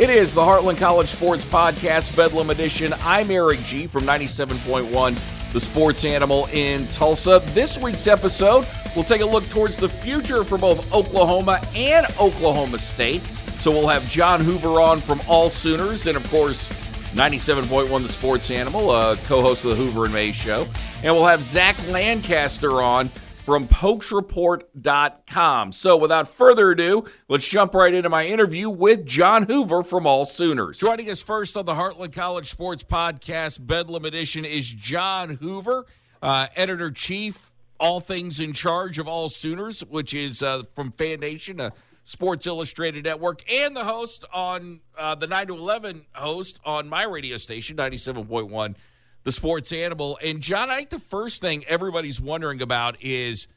It is the Heartland College Sports Podcast, Bedlam Edition. I'm Eric G. from 97.1 The Sports Animal in Tulsa. This week's episode, we'll take a look towards the future for both Oklahoma and Oklahoma State. So we'll have John Hoover on from All Sooners and, of course, 97.1 The Sports Animal, co-host of the Hoover and May Show. And we'll have Zach Lancaster on from PokesReport.com. So without further ado, let's jump right into my interview with John Hoover from All Sooners. Joining us first on the Heartland College Sports Podcast, Bedlam Edition, is John Hoover, Editor-Chief, all things in charge of All Sooners, which is from Fan Nation, a Sports Illustrated network, and the host on the 9 to 11 host on my radio station, 97.1 The Sports Animal. And John, I think the first thing everybody's wondering about is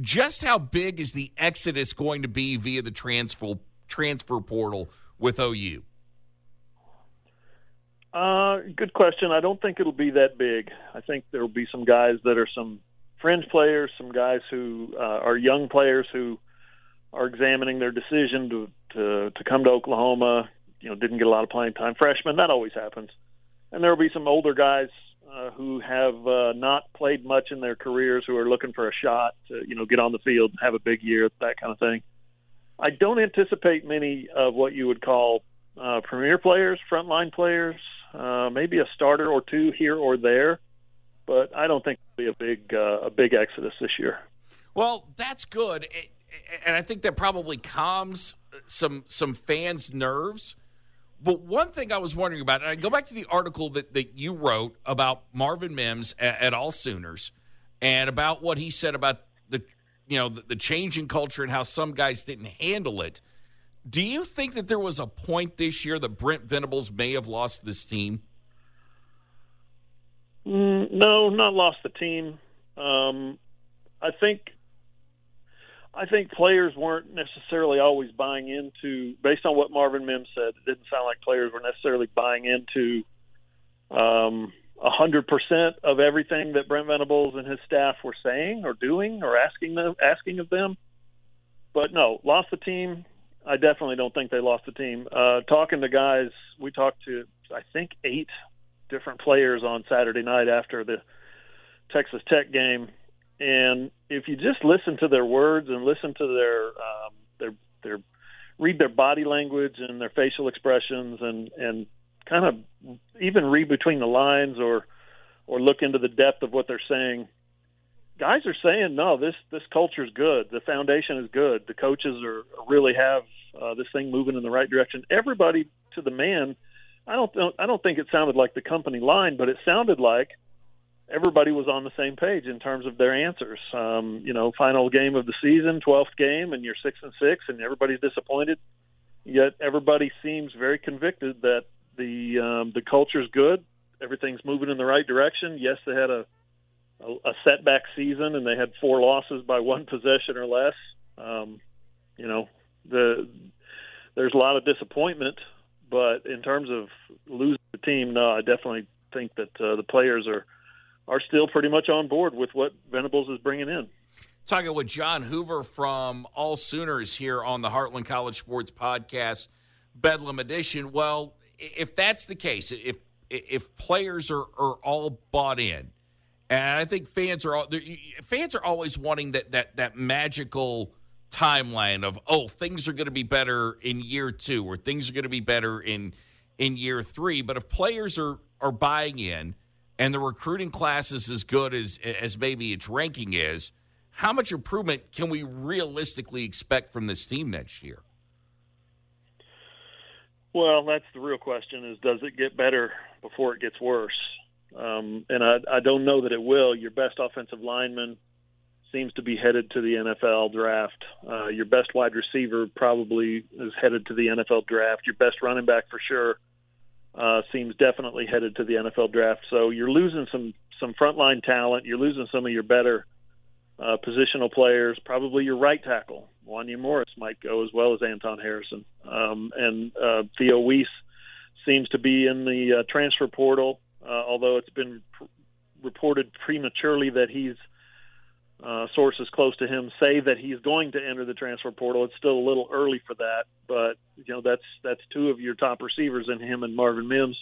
just how big is the exodus going to be via the transfer portal with OU? Good question. I don't think it'll be that big. I think there'll be some guys that are some fringe players, some guys who are young players who are examining their decision to come to Oklahoma. You know, didn't get a lot of playing time. Freshmen, that always happens. And there will be some older guys who have not played much in their careers, who are looking for a shot to, you know, get on the field, have a big year, that kind of thing. I don't anticipate many of what you would call premier players, frontline players, maybe a starter or two here or there, but I don't think it'll be a big exodus this year. Well, that's good. And I think that probably calms some fans' nerves. But one thing I was wondering about, and I go back to the article that you wrote about Marvin Mims at All Sooners and about what he said about the change in culture and how some guys didn't handle it. Do you think that there was a point this year that Brent Venables may have lost this team? No, not lost the team. I think players weren't necessarily always buying into, based on what Marvin Mims said, it didn't sound like players were necessarily buying into 100% of everything that Brent Venables and his staff were saying or doing or asking of them. But no, lost the team. I definitely don't think they lost the team. Talking to guys, we talked to, I think, 8 different players on Saturday night after the Texas Tech game. And if you just listen to their words and listen to their read their body language and their facial expressions and kind of even read between the lines or look into the depth of what they're saying, guys are saying, no, this culture is good. The foundation is good. The coaches are really have this thing moving in the right direction. Everybody to the man. I don't think it sounded like the company line, but it sounded like everybody was on the same page in terms of their answers. Final game of the season, 12th game, and you're 6-6, and everybody's disappointed. Yet everybody seems very convicted that the culture's good. Everything's moving in the right direction. Yes, they had a setback season, and they had 4 losses by 1 possession or less. There's a lot of disappointment, but in terms of losing the team, no, I definitely think that the players are still pretty much on board with what Venables is bringing in. Talking with John Hoover from All Sooners here on the Heartland College Sports Podcast, Bedlam Edition. Well, if that's the case, if players are all bought in, and I think fans are always wanting that magical timeline of, oh, things are going to be better in year 2 or things are going to be better in year 3. But if players are buying in, and the recruiting class is as good as maybe its ranking is, how much improvement can we realistically expect from this team next year? Well, that's the real question is, does it get better before it gets worse? And I don't know that it will. Your best offensive lineman seems to be headed to the NFL draft. Your best wide receiver probably is headed to the NFL draft. Your best running back for sure. Seems definitely headed to the NFL draft. So you're losing some frontline talent. You're losing some of your better positional players. Probably your right tackle, Wanya Morris, might go as well as Anton Harrison. And Theo Wease seems to be in the transfer portal, although it's been reported prematurely that he's sources close to him say that he's going to enter the transfer portal. It's still a little early for that, but you know, that's two of your top receivers in him and Marvin Mims.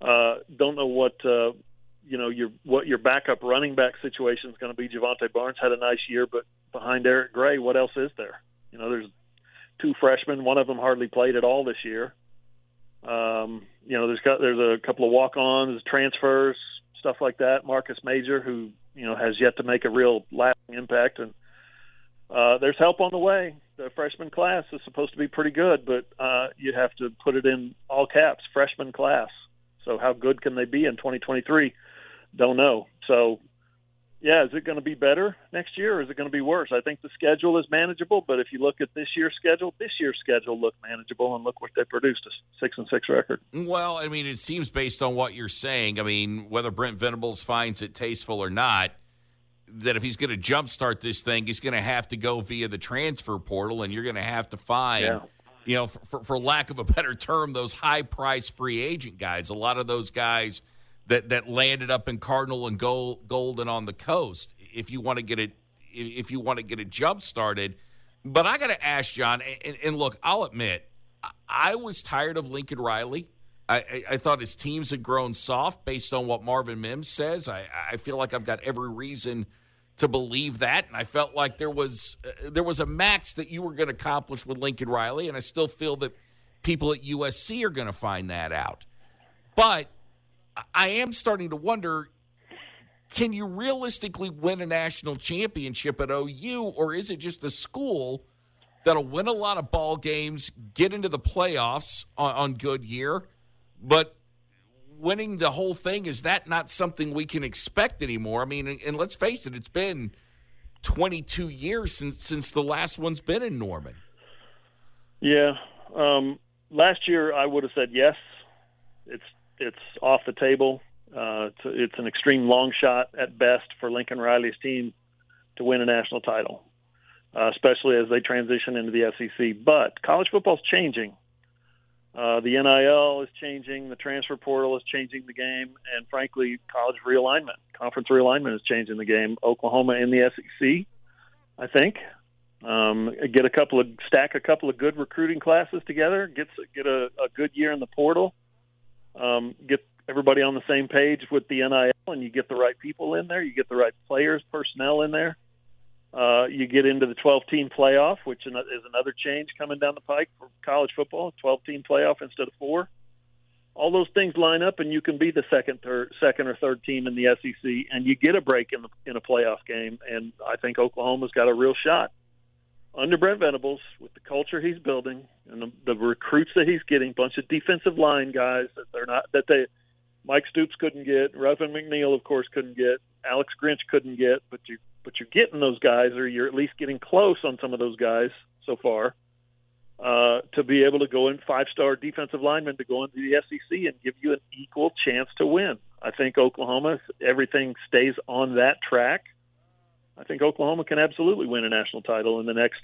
Don't know what your backup running back situation is going to be. Javante Barnes had a nice year, but behind Eric Gray, what else is there? You know, there's two freshmen. One of them hardly played at all this year. You know, there's a couple of walk-ons, transfers, stuff like that. Marcus Major, who has yet to make a real lasting impact, and there's help on the way. The freshman class is supposed to be pretty good, but you'd have to put it in all caps, freshman class. So how good can they be in 2023? Don't know. So, yeah, is it going to be better next year or is it going to be worse? I think the schedule is manageable, but if you look at this year's schedule looked manageable, and look what they produced, a 6-6 record. Well, I mean, it seems based on what you're saying, I mean, whether Brent Venables finds it tasteful or not, that if he's going to jumpstart this thing, he's going to have to go via the transfer portal, and you're going to have to find – you know, for lack of a better term, those high-priced free agent guys, a lot of those guys that landed up in Cardinal and Gold and on the coast, if you want to get it jump-started. But I got to ask, John, and look, I'll admit, I was tired of Lincoln Riley. I thought his teams had grown soft based on what Marvin Mims says. I feel like I've got every reason to believe that, and I felt like there was a max that you were going to accomplish with Lincoln Riley, and I still feel that people at USC are going to find that out. But I am starting to wonder, can you realistically win a national championship at OU, or is it just a school that'll win a lot of ball games, get into the playoffs on good year, but winning the whole thing, is that not something we can expect anymore? I mean, and let's face it, it's been 22 years since the last one's been in Norman. Yeah. Last year I would have said yes. It's off the table. It's an extreme long shot at best for Lincoln Riley's team to win a national title, especially as they transition into the SEC. But college football's changing. The NIL is changing, the transfer portal is changing the game, and frankly, conference realignment is changing the game. Oklahoma in the SEC, I think. Stack a couple of good recruiting classes together, get a good year in the portal, get everybody on the same page with the NIL, and you get the right people in there, you get the right players, personnel in there. You get into the 12-team playoff, which is another change coming down the pike for college football, 12-team playoff instead of 4. All those things line up, and you can be the second or third team in the SEC, and you get a break in a playoff game, and I think Oklahoma's got a real shot. Under Brent Venables, with the culture he's building and the recruits that he's getting, bunch of defensive line guys Mike Stoops couldn't get, Ruffin McNeil, of course, couldn't get, Alex Grinch couldn't get, but you're getting those guys, or you're at least getting close on some of those guys so far, to be able to go in, 5-star defensive linemen to go into the SEC and give you an equal chance to win. I think Oklahoma, if everything stays on that track, I think Oklahoma can absolutely win a national title in the next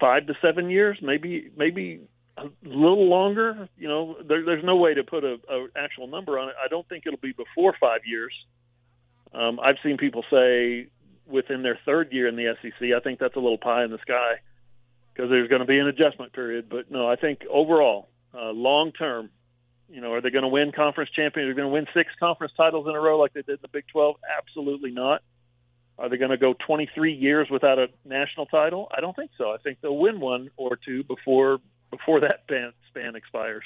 5 to 7 years, maybe a little longer. You know, there's no way to put an actual number on it. I don't think it'll be before 5 years. I've seen people say within their third year in the SEC. I think that's a little pie in the sky because there's going to be an adjustment period. But, no, I think overall, long term, are they going to win conference champions? Are they going to win 6 conference titles in a row like they did in the Big 12? Absolutely not. Are they going to go 23 years without a national title? I don't think so. I think they'll win one or two before that span expires.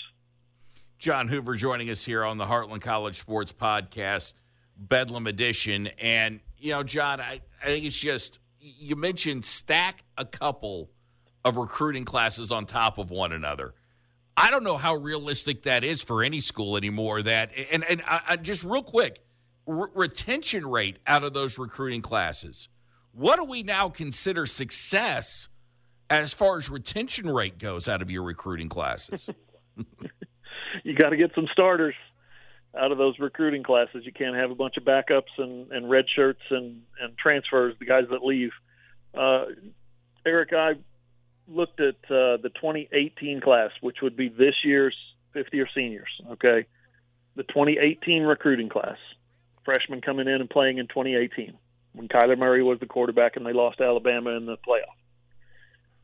John Hoover joining us here on the Heartland College Sports Podcast, Bedlam edition. And, John, I think it's just, you mentioned stack a couple of recruiting classes on top of one another. I don't know how realistic that is for any school anymore. And I just real quick, retention rate out of those recruiting classes. What do we now consider success as far as retention rate goes out of your recruiting classes? You got to get some starters out of those recruiting classes. You can't have a bunch of backups and red shirts and transfers, the guys that leave. Eric, I looked at the 2018 class, which would be this year's 50-year seniors, okay? The 2018 recruiting class, freshmen coming in and playing in 2018. when Kyler Murray was the quarterback and they lost to Alabama in the playoff.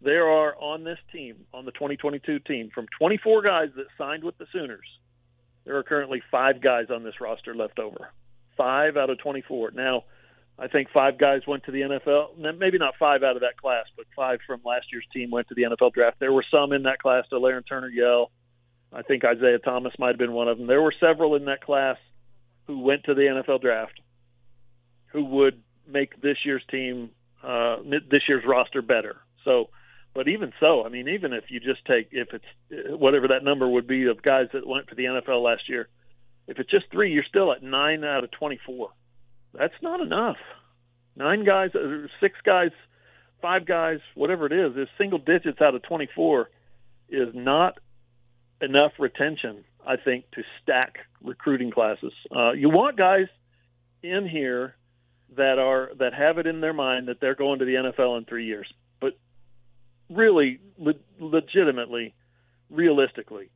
There are on this team, on the 2022 team, from 24 guys that signed with the Sooners, there are currently 5 guys on this roster left over. 5 out of 24. Now, I think 5 guys went to the NFL. Maybe not 5 out of that class, but 5 from last year's team went to the NFL draft. There were some in that class, DeLaren Turner-Yell. I think Isaiah Thomas might have been one of them. There were several in that class who went to the NFL draft who would make this year's team, this year's roster better. So, but even so, I mean, even if you just take, if it's whatever that number would be of guys that went to the NFL last year, if it's just 3, you're still at 9 out of 24. That's not enough. 9 guys, 6 guys, 5 guys, whatever it is single digits out of 24 is not enough retention, I think, to stack recruiting classes. You want guys in here that have it in their mind that they're going to the NFL in 3 years. But really, legitimately, realistically,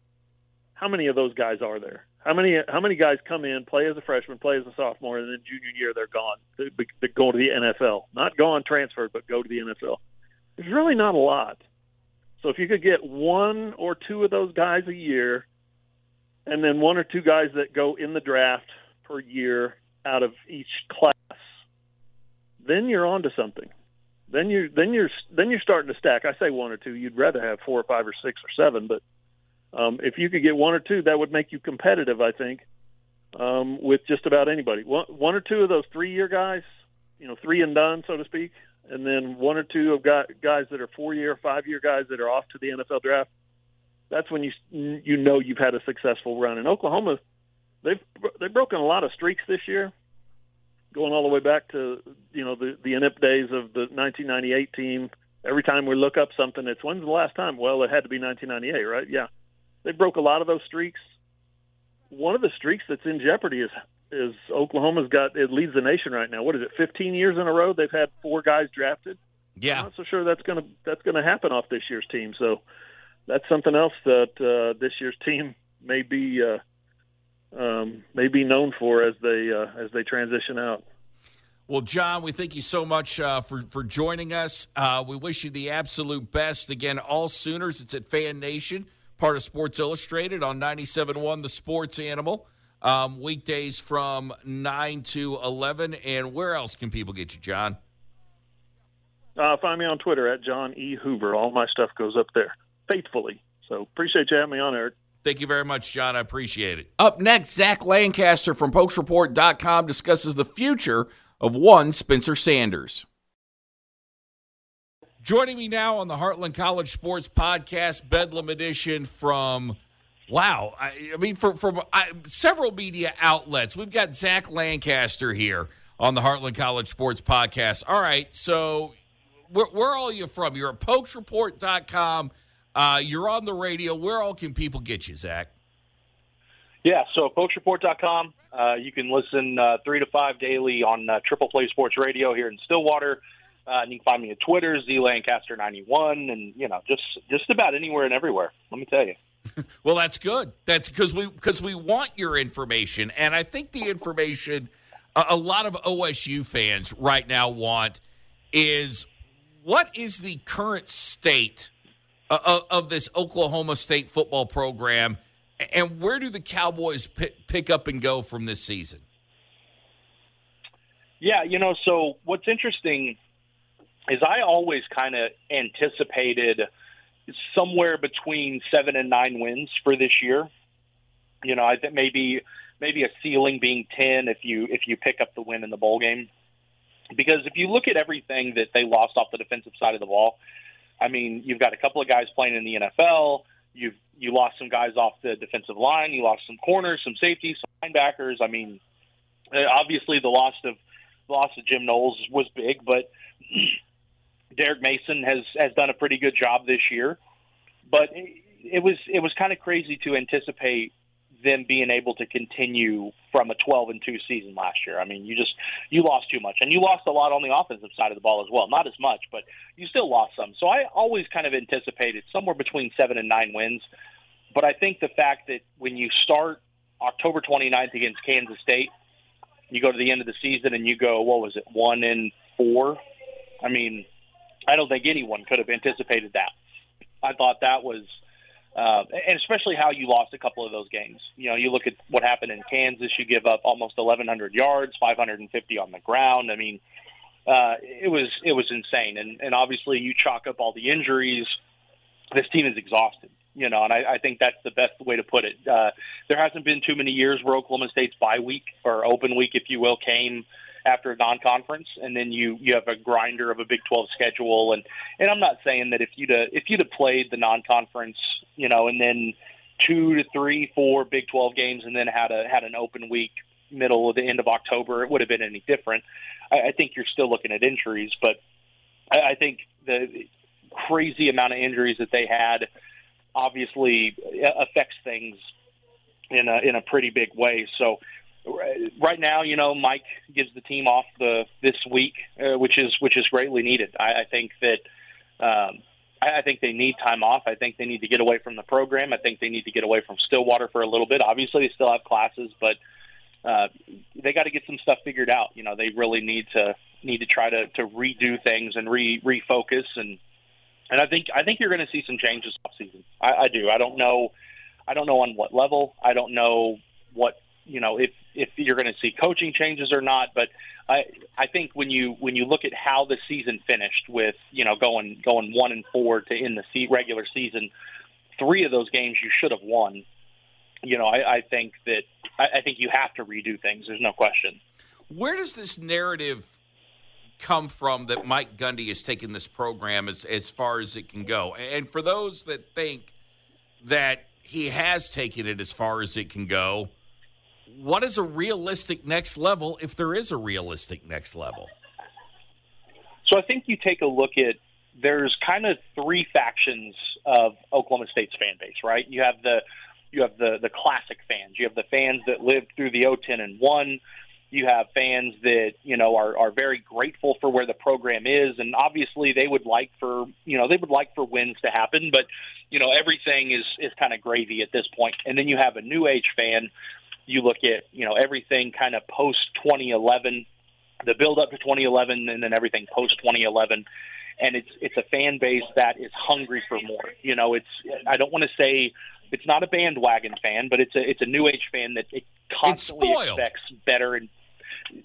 how many of those guys are there? How many guys come in, play as a freshman, play as a sophomore, and then junior year they're gone? They go to the NFL. Not gone, transferred, but go to the NFL. There's really not a lot. So if you could get 1 or 2 of those guys a year, and then 1 or 2 guys that go in the draft per year out of each class, then you're on to something. Then you're starting to stack. I say 1 or 2. You'd rather have 4 or 5 or 6 or 7, but if you could get 1 or 2, that would make you competitive, I think, with just about anybody. 1 or 2 of those 3-year guys, 3 and done, so to speak, and then 1 or 2 of guys that are 4-year, 5-year guys that are off to the NFL draft. That's when you've had a successful run. In Oklahoma, they've broken a lot of streaks this year, going all the way back to the inept days of the 1998 team. Every time we look up something, it's when's the last time? Well, it had to be 1998, right? Yeah, they broke a lot of those streaks. One of the streaks that's in jeopardy is Oklahoma's got, it leads the nation right now. What is it? 15 years in a row they've had 4 guys drafted. Yeah, I'm not so sure that's gonna happen off this year's team. So that's something else that this year's team may be known for as they transition out. Well, John, we thank you so much for joining us. We wish you the absolute best. Again, All Sooners. It's at Fan Nation, part of Sports Illustrated on 97.1 The Sports Animal. Weekdays from 9 to 11. And where else can people get you, John? Find me on Twitter at John E. Hoover. All my stuff goes up there faithfully. So appreciate you having me on, Eric. Thank you very much, John. I appreciate it. Up next, Zach Lancaster from PokesReport.com discusses the future of one Spencer Sanders. Joining me now on the Heartland College Sports Podcast, Bedlam Edition from... Wow. I mean, from several media outlets, we've got Zach Lancaster here on the Heartland College Sports Podcast. All right, so where are all you from? You're at PokesReport.com. You're on the radio. Where all can people get you, Zach? Yeah, so PokesReport.com. You can listen 3 to 5 daily on Triple Play Sports Radio here in Stillwater. And you can find me at Twitter, ZLancaster91, and, just about anywhere and everywhere, let me tell you. Well, that's good. That's because we want your information, and I think the information a lot of OSU fans right now want is what is the current state of this Oklahoma State football program, and where do the Cowboys pick up and go from this season? Yeah, so what's interesting is I always kind of anticipated – somewhere between 7 and 9 wins for this year. I think maybe a ceiling being 10 if you pick up the win in the bowl game. Because if you look at everything that they lost off the defensive side of the ball, I mean, you've got a couple of guys playing in the NFL. You lost some guys off the defensive line. You lost some corners, some safeties, some linebackers. I mean, obviously the loss of Jim Knowles was big, but Derek Mason has done a pretty good job this year, but it was kind of crazy to anticipate them being able to continue from a 12-2 season last year. I mean, you lost too much, and you lost a lot on the offensive side of the ball as well. Not as much, but you still lost some. So I always kind of anticipated somewhere between 7 and 9 wins, but I think the fact that when you start October 29th against Kansas State, you go to the end of the season and you go, what was it, 1-4? I mean, I don't think anyone could have anticipated that. I thought that was and especially how you lost a couple of those games. You know, you look at what happened in Kansas, you give up almost 1,100 yards, 550 on the ground. I mean, it was insane. And obviously you chalk up all the injuries. This team is exhausted, you know, and I think that's the best way to put it. There hasn't been too many years where Oklahoma State's bye week or open week, if you will, came after a non-conference, and then you have a grinder of a Big 12 schedule. And I'm not saying that if you'd have played the non-conference, you know, and then 2 to 3, 4 Big 12 games and then had an open week middle of the end of October, it would have been any different. I think you're still looking at injuries, but I think the crazy amount of injuries that they had obviously affects things in a pretty big way. So right now, you know, Mike gives the team off this week, which is greatly needed. I think that I think they need time off. I think they need to get away from the program. I think they need to get away from Stillwater for a little bit. Obviously, they still have classes, but they got to get some stuff figured out. You know, they really need to try to redo things and refocus. And I think you're going to see some changes off season. I do. I don't know on what level. I don't know what, you know, if you're going to see coaching changes or not. But I think when you look at how the season finished with, you know, going 1-4 to end the regular season, 3 of those games you should have won. You know, I think you have to redo things. There's no question. Where does this narrative come from that Mike Gundy has taken this program as far as it can go? And for those that think that he has taken it as far as it can go, what is a realistic next level, if there is a realistic next level? So I think you take a look at, there's kind of 3 factions of Oklahoma State's fan base, right? You have the classic fans. You have the fans that lived through the 2010 and 2001. You have fans that, you know, are very grateful for where the program is, and obviously they would like for wins to happen, but, you know, everything is kind of gravy at this point. And then you have a new age fan. You look at, you know, everything kind of post 2011, the build up to 2011, and then everything post 2011, and it's a fan base that is hungry for more. You know, I don't want to say it's not a bandwagon fan, but it's a new age fan that it constantly expects better. And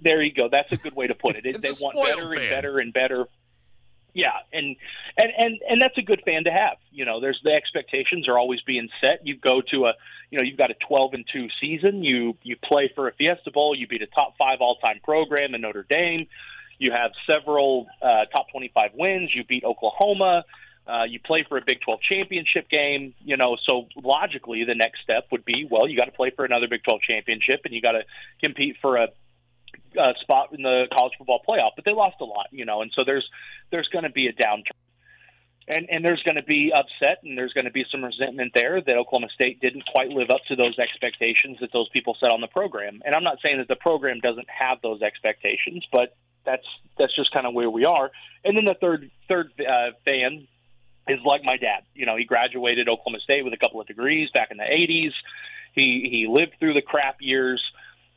there you go. That's a good way to put it. They want better fan. And better and better. Yeah, and that's a good fan to have. You know, there's the expectations are always being set. You go to a, you know, you've got a 12-2 season. You play for a Fiesta Bowl. You beat a top 5 all-time program in Notre Dame. You have several top 25 wins. You beat Oklahoma. You play for a Big 12 championship game, you know, so logically the next step would be, well, you got to play for another Big 12 championship and you got to compete for a spot in the college football playoff. But they lost a lot, you know, and so there's going to be a downturn. And there's going to be upset and there's going to be some resentment there that Oklahoma State didn't quite live up to those expectations that those people set on the program. And I'm not saying that the program doesn't have those expectations, but that's just kind of where we are. And then the third fan is like my dad. You know, he graduated Oklahoma State with a couple of degrees back in the 80s. He lived through the crap years,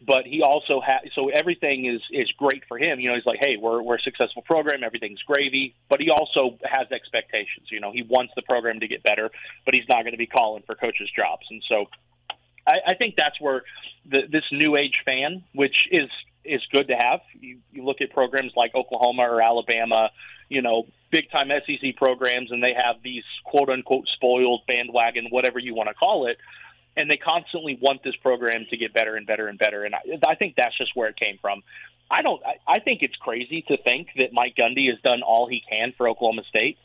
but he also had, so everything is great for him. You know, he's like, hey, we're a successful program, everything's gravy, but he also has expectations. You know, he wants the program to get better, but he's not going to be calling for coaches' jobs. And so I think that's where this new age fan, which is good to have. You look at programs like Oklahoma or Alabama, you know, big-time SEC programs, and they have these quote-unquote spoiled bandwagon, whatever you want to call it, and they constantly want this program to get better and better and better, and I think that's just where it came from. I think it's crazy to think that Mike Gundy has done all he can for Oklahoma State.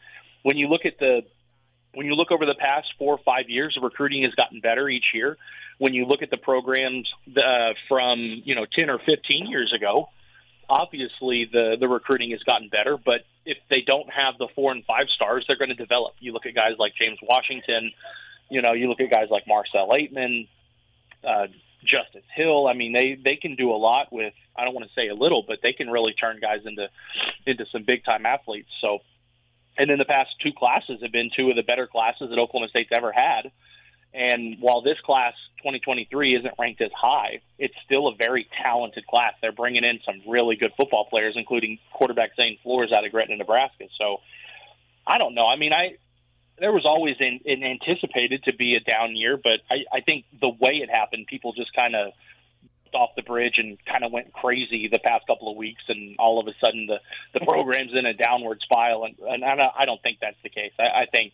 When you look over the past 4 or 5 years, recruiting has gotten better each year. When you look at the programs from, you know, 10 or 15 years ago, obviously the recruiting has gotten better, but if they don't have the 4 and 5 stars, they're going to develop. You look at guys like James Washington, you know, you look at guys like Marcel Aitman, Justice Hill. I mean, they can do a lot with, I don't want to say a little, but they can really turn guys into some big time athletes. So, and then the past 2 classes have been 2 of the better classes that Oklahoma State's ever had. And while this class, 2023, isn't ranked as high, it's still a very talented class. They're bringing in some really good football players, including quarterback Zane Flores out of Gretna, Nebraska. So I don't know. I mean, there was always an anticipated to be a down year, but I think the way it happened, people just kind of off the bridge and kind of went crazy the past couple of weeks, and all of a sudden the program's in a downward spiral, and I don't think that's the case. I think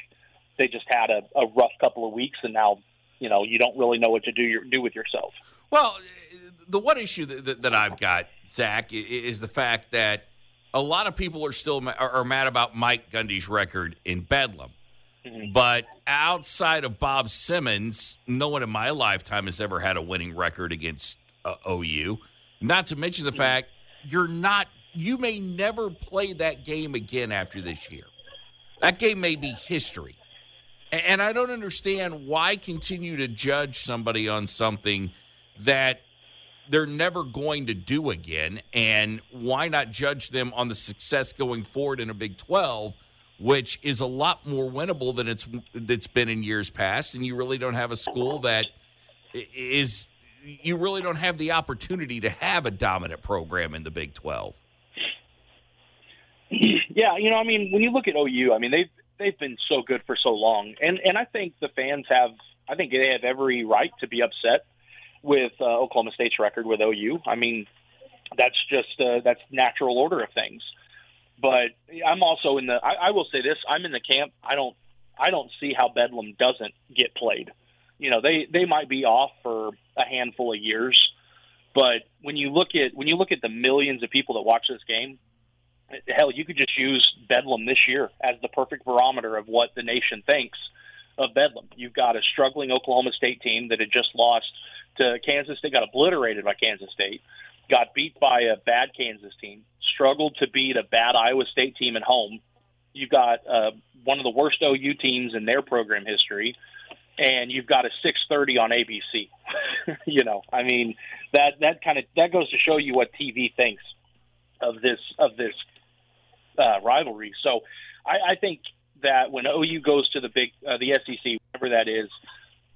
they just had a rough couple of weeks, and now, you know, you don't really know what to do with yourself. Well, the one issue that I've got, Zach, is the fact that a lot of people are still are mad about Mike Gundy's record in Bedlam. Mm-hmm. But outside of Bob Simmons, no one in my lifetime has ever had a winning record against OU. Not to mention the fact you may never play that game again after this year. That game may be history. And I don't understand why continue to judge somebody on something that they're never going to do again, and why not judge them on the success going forward in a Big 12, which is a lot more winnable than it's been in years past, and you really don't have a school that is – you really don't have the opportunity to have a dominant program in the Big 12. Yeah, you know, I mean, when you look at OU, I mean, they've been so good for so long. And I think the fans have every right to be upset with Oklahoma State's record with OU. I mean, that's just that's natural order of things. But I'm also I will say this, I'm in the camp. I don't see how Bedlam doesn't get played. You know, they might be off for a handful of years, but when you look at the millions of people that watch this game, hell, you could just use Bedlam this year as the perfect barometer of what the nation thinks of Bedlam. You've got a struggling Oklahoma State team that had just lost to Kansas. They got obliterated by Kansas State, got beat by a bad Kansas team, struggled to beat a bad Iowa State team at home. You've got one of the worst OU teams in their program history, and you've got a 6:30 on ABC. You know, I mean, that goes to show you what TV thinks of this rivalry. So I think that when OU goes to the SEC, whatever that is,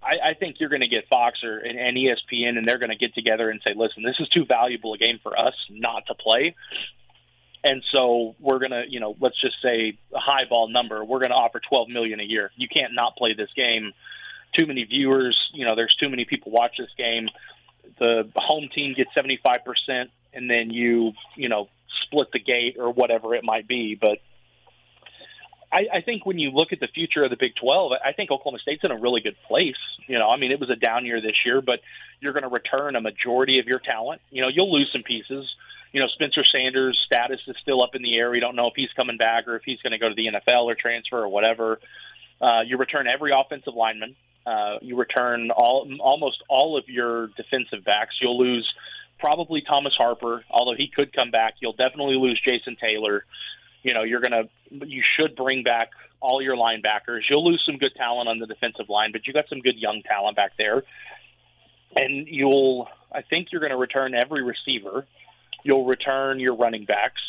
I think you're going to get Fox or and ESPN, and they're going to get together and say, listen, this is too valuable a game for us not to play. And so we're going to, you know, let's just say a highball number. We're going to offer $12 million a year. You can't not play this game. Too many viewers, you know, there's too many people watch this game. The home team gets 75%, and then you know, split the gate or whatever it might be. But I think when you look at the future of the Big 12, I think Oklahoma State's in a really good place. You know, I mean, it was a down year this year, but you're going to return a majority of your talent. You know, you'll lose some pieces. You know, Spencer Sanders' status is still up in the air. We don't know if he's coming back or if he's going to go to the NFL or transfer or whatever. You return every offensive lineman. You return almost all of your defensive backs. You'll lose probably Thomas Harper, although he could come back. You'll definitely lose Jason Taylor. You know, you should bring back all your linebackers. You'll lose some good talent on the defensive line, but you got some good young talent back there. And I think you're going to return every receiver. You'll return your running backs.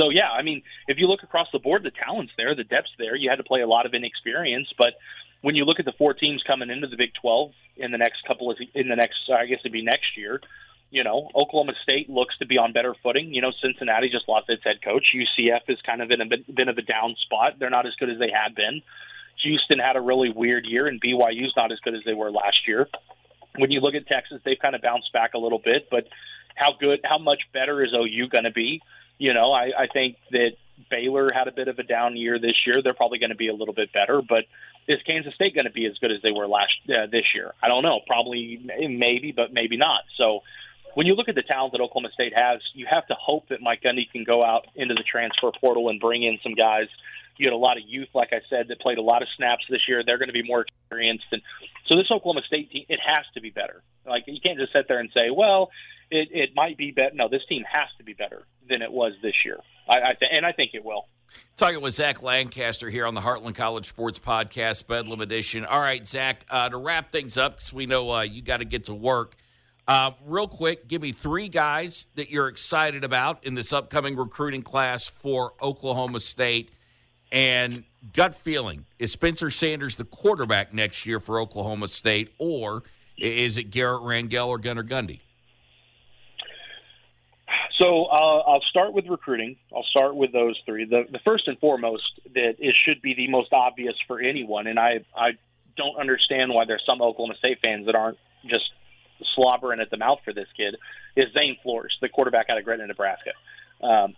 So, yeah, I mean, if you look across the board, the talent's there, the depth's there. You had to play a lot of inexperience, but when you look at the four teams coming into the Big 12 I guess it'd be next year, you know, Oklahoma State looks to be on better footing. You know, Cincinnati just lost its head coach. UCF is kind of in a down spot. They're not as good as they had been. Houston had a really weird year, and BYU's not as good as they were last year. When you look at Texas, they've kind of bounced back a little bit, but how much better is OU going to be? You know, I think that Baylor had a bit of a down year this year. They're probably going to be a little bit better, but is Kansas State going to be as good as they were this year? I don't know. Probably, maybe, but maybe not. So when you look at the talent that Oklahoma State has, you have to hope that Mike Gundy can go out into the transfer portal and bring in some guys. You had a lot of youth, like I said, that played a lot of snaps this year. They're going to be more experienced. And so this Oklahoma State team, it has to be better. Like, you can't just sit there and say, well, it might be better. No, this team has to be better than it was this year. I think it will. Talking with Zach Lancaster here on the Heartland College Sports Podcast, Bedlam Edition. All right, Zach, to wrap things up, because we know you got to get to work. Real quick, give me three guys that you're excited about in this upcoming recruiting class for Oklahoma State. And gut feeling, is Spencer Sanders the quarterback next year for Oklahoma State, or is it Garrett Rangel or Gunnar Gundy? So I'll start with recruiting. I'll start with those three. The first and foremost that it should be the most obvious for anyone, and I don't understand why there's some Oklahoma State fans that aren't just slobbering at the mouth for this kid, is Zane Flores, the quarterback out of Gretna, Nebraska.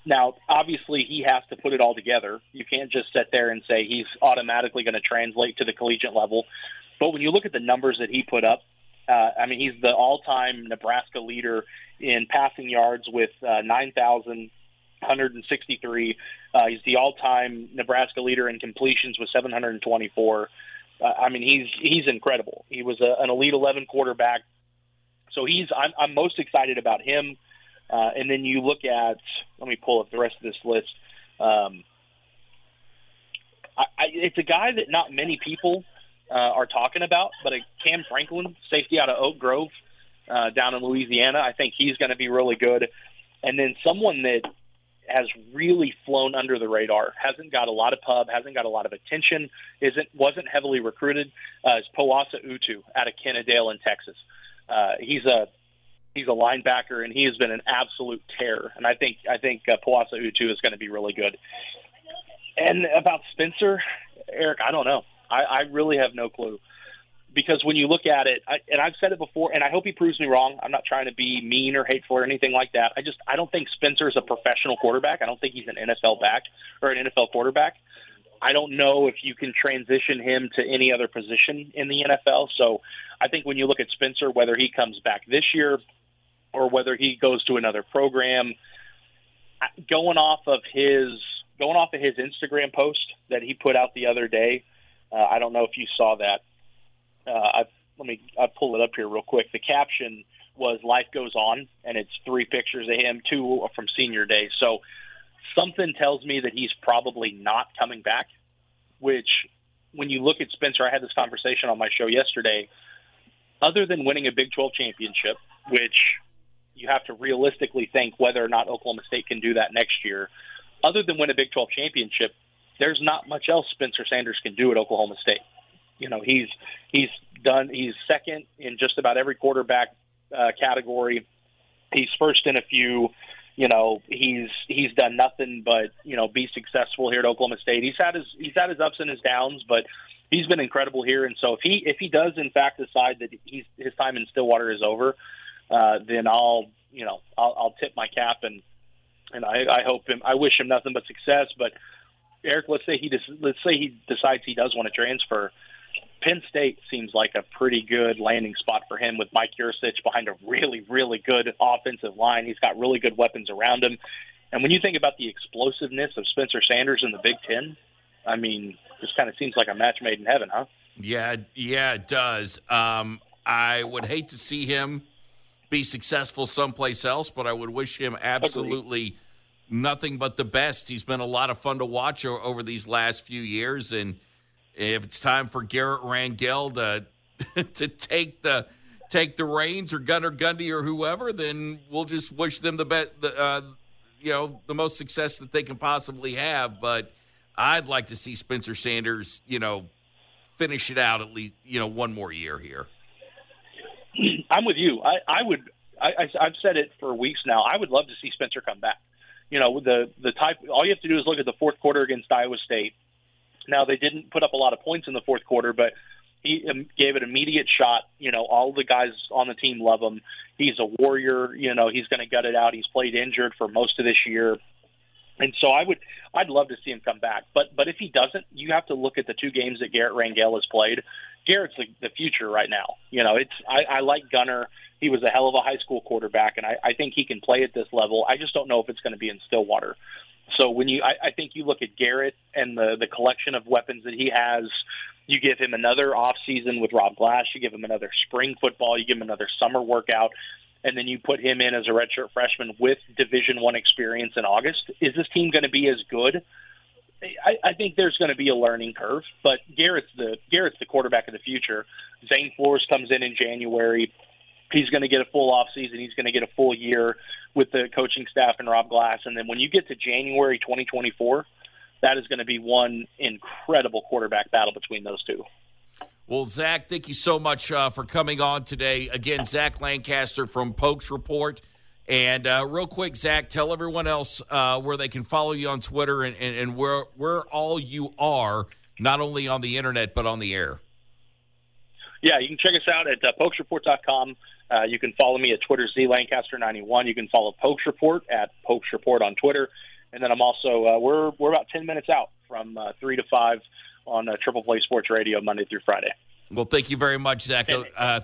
Now, obviously, he has to put it all together. You can't just sit there and say he's automatically going to translate to the collegiate level. But when you look at the numbers that he put up, I mean, he's the all-time Nebraska leader in passing yards with 9,163. He's the all-time Nebraska leader in completions with 724. I mean, he's incredible. He was an Elite 11 quarterback. So I'm most excited about him. And then you look at, let me pull up the rest of this list. It's a guy that not many people are talking about, but Cam Franklin, safety out of Oak Grove down in Louisiana. I think he's going to be really good. And then someone that has really flown under the radar, hasn't got a lot of pub, hasn't got a lot of attention, wasn't heavily recruited, is Poasa Utu out of Kennedale in Texas. He's a linebacker, and he has been an absolute terror. And I think Poasa Utu is going to be really good. And about Spencer, Eric, I don't know. I really have no clue, because when you look at it, and I've said it before, and I hope he proves me wrong. I'm not trying to be mean or hateful or anything like that. I don't think Spencer is a professional quarterback. I don't think he's an NFL back or an NFL quarterback. I don't know if you can transition him to any other position in the NFL. So I think when you look at Spencer, whether he comes back this year or whether he goes to another program, going off of his Instagram post that he put out the other day, I don't know if you saw that. I'll pull it up here real quick. The caption was "Life Goes On," and it's three pictures of him, two from senior day. So something tells me that he's probably not coming back, which when you look at Spencer, I had this conversation on my show yesterday, other than winning a Big 12 championship, which you have to realistically think whether or not Oklahoma State can do that next year, other than win a Big 12 championship, there's not much else Spencer Sanders can do at Oklahoma State. You know, he's second in just about every quarterback category. He's first in a few. You know, he's done nothing but, you know, be successful here at Oklahoma State. He's had his ups and his downs, but he's been incredible here. And so if he does in fact decide that his time in Stillwater is over, then I'll tip my cap and I hope him, I wish him nothing but success. But Eric, let's say he decides he does want to transfer. Penn State seems like a pretty good landing spot for him with Mike Yurcich behind a really, really good offensive line. He's got really good weapons around him. And when you think about the explosiveness of Spencer Sanders in the Big Ten, I mean, it just kind of seems like a match made in heaven, huh? Yeah, it does. I would hate to see him be successful someplace else, but I would wish him absolutely nothing but the best. He's been a lot of fun to watch over these last few years, and if it's time for Garrett Rangel to take the reins, or Gunnar Gundy or whoever, then we'll just wish them the best, the most success that they can possibly have. But I'd like to see Spencer Sanders, finish it out at least, one more year here. I'm with you. I've said it for weeks now. I would love to see Spencer come back. You know, the type. All you have to do is look at the fourth quarter against Iowa State. Now, they didn't put up a lot of points in the fourth quarter, but he gave an immediate shot. You know, all the guys on the team love him. He's a warrior. You know, he's going to gut it out. He's played injured for most of this year. And so I'd love to see him come back. But if he doesn't, you have to look at the two games that Garrett Rangel has played. Garrett's the future right now. You know, I like Gunnar. He was a hell of a high school quarterback, and I think he can play at this level. I just don't know if it's going to be in Stillwater. So when I think you look at Garrett and the collection of weapons that he has, you give him another offseason with Rob Glass, you give him another spring football, you give him another summer workout, and then you put him in as a redshirt freshman with Division I experience in August. Is this team going to be as good? I think there's going to be a learning curve, but Garrett's the quarterback of the future. Zane Flores comes in January. He's going to get a full offseason. He's going to get a full year with the coaching staff and Rob Glass. And then when you get to January 2024, that is going to be one incredible quarterback battle between those two. Well, Zach, thank you so much for coming on today. Again, Zach Lancaster from Pokes Report. And real quick, Zach, tell everyone else where they can follow you on Twitter and where all you are, not only on the internet but on the air. Yeah, you can check us out at PokesReport.com. You can follow me at Twitter, ZLancaster91. You can follow Pokes Report at Pokes Report on Twitter. And then I'm also we're about 10 minutes out from 3 to 5 on Triple Play Sports Radio Monday through Friday. Well, thank you very much, Zach.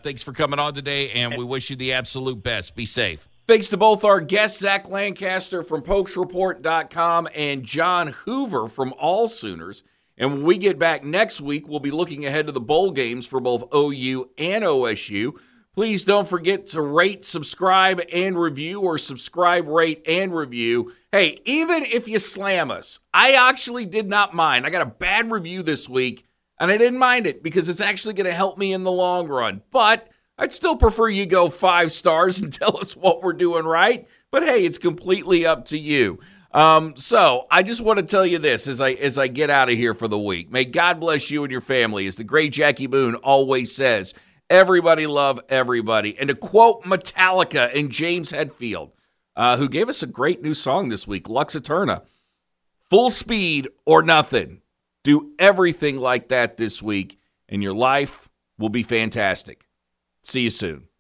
Thanks for coming on today, and we wish you the absolute best. Be safe. Thanks to both our guests, Zach Lancaster from PokesReport.com and John Hoover from All Sooners. And when we get back next week, we'll be looking ahead to the bowl games for both OU and OSU. Please don't forget to rate, subscribe, and review, or subscribe, rate, and review. Hey, even if you slam us, I actually did not mind. I got a bad review this week, and I didn't mind it because it's actually going to help me in the long run. But I'd still prefer you go 5 stars and tell us what we're doing right. But, hey, it's completely up to you. So I just want to tell you this as I get out of here for the week. May God bless you and your family. As the great Jackie Boone always says, everybody love everybody. And to quote Metallica and James Hetfield, who gave us a great new song this week, Lux Eterna, full speed or nothing. Do everything like that this week, and your life will be fantastic. See you soon.